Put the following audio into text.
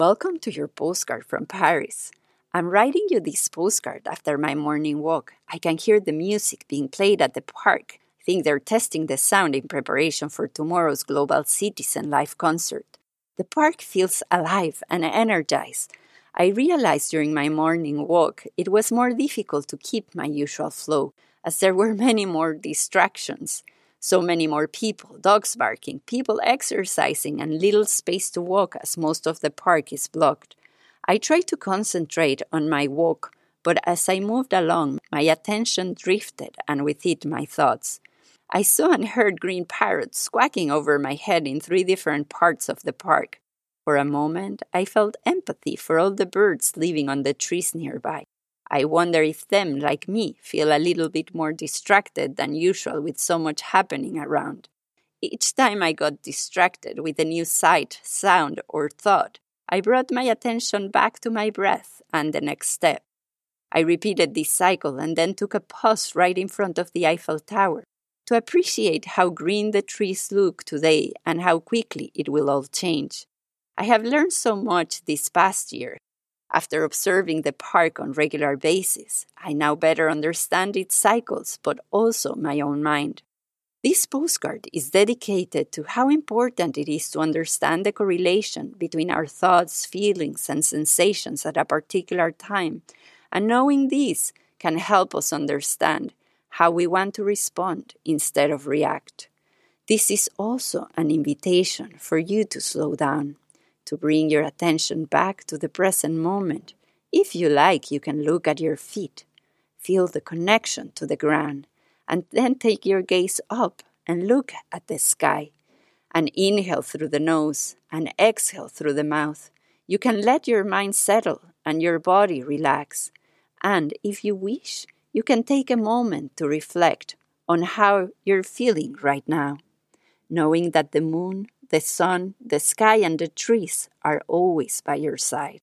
Welcome to your postcard from Paris. I'm writing you this postcard after my morning walk. I can hear the music being played at the park. I think they're testing the sound in preparation for tomorrow's Global Citizen Live concert. The park feels alive and energized. I realized during my morning walk it was more difficult to keep my usual flow, as there were many more distractions. So many more people, dogs barking, people exercising, and little space to walk as most of the park is blocked. I tried to concentrate on my walk, but as I moved along, my attention drifted, and with it my thoughts. I saw and heard green parrots squawking over my head in 3 different parts of the park. For a moment, I felt empathy for all the birds living on the trees nearby. I wonder if them, like me, feel a little bit more distracted than usual with so much happening around. Each time I got distracted with a new sight, sound, or thought, I brought my attention back to my breath and the next step. I repeated this cycle and then took a pause right in front of the Eiffel Tower to appreciate how green the trees look today and how quickly it will all change. I have learned so much this past year. After observing the park on a regular basis, I now better understand its cycles, but also my own mind. This postcard is dedicated to how important it is to understand the correlation between our thoughts, feelings, and sensations at a particular time, and knowing this can help us understand how we want to respond instead of react. This is also an invitation for you to slow down, to bring your attention back to the present moment. If you like, you can look at your feet, feel the connection to the ground, and then take your gaze up and look at the sky. And inhale through the nose and exhale through the mouth. You can let your mind settle and your body relax. And if you wish, you can take a moment to reflect on how you're feeling right now, knowing that the moon, the sun, the sky, and the trees are always by your side.